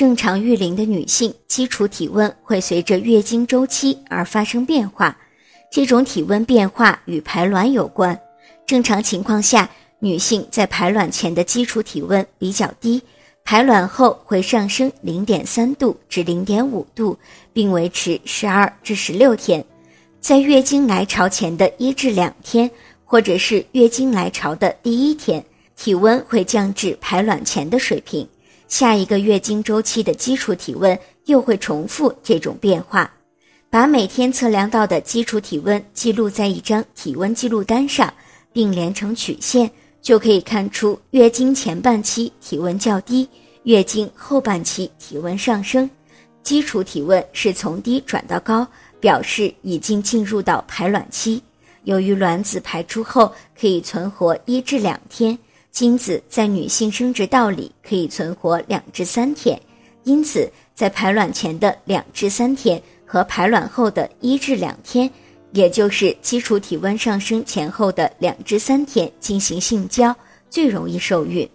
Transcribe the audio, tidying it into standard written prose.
正常育龄的女性基础体温会随着月经周期而发生变化，这种体温变化与排卵有关。正常情况下，女性在排卵前的基础体温比较低，排卵后会上升 0.3 度至 0.5 度，并维持12至16天。在月经来潮前的1至2天，或者是月经来潮的第一天，体温会降至排卵前的水平，下一个月经周期的基础体温又会重复这种变化。把每天测量到的基础体温记录在一张体温记录单上，并连成曲线，就可以看出月经前半期体温较低，月经后半期体温上升。基础体温是从低转到高，表示已经进入到排卵期。由于卵子排出后可以存活1至2天，精子在女性生殖道里可以存活2至3天，因此在排卵前的2至3天和排卵后的1至2天，也就是基础体温上升前后的2至3天进行性交，最容易受孕。